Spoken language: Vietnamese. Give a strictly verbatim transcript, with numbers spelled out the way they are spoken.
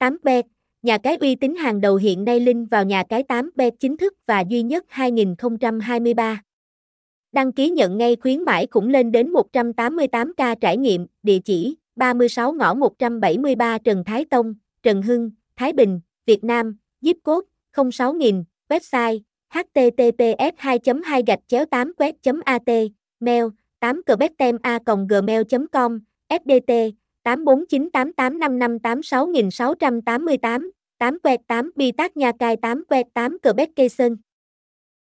tám bet, nhà cái uy tín hàng đầu hiện nay link vào nhà cái tám bet chính thức và duy nhất hai không hai ba. Đăng ký nhận ngay khuyến mãi khủng lên đến một trăm tám mươi tám k trải nghiệm, địa chỉ ba mươi sáu ngõ một trăm bảy mươi ba Trần Thái Tông, Trần Hưng, Thái Bình, Việt Nam, zip code không sáu không không không, website h t t p s hai chấm hai gạch chéo tám kbet chấm a t, mail tám k bet chấm a còng gmail chấm com, ép đê tê tám bốn chín tám tám năm năm tám sáu sáu tám tám, tám kbet tám bi tác nhà cái tám kbet tám kbet cây sơn.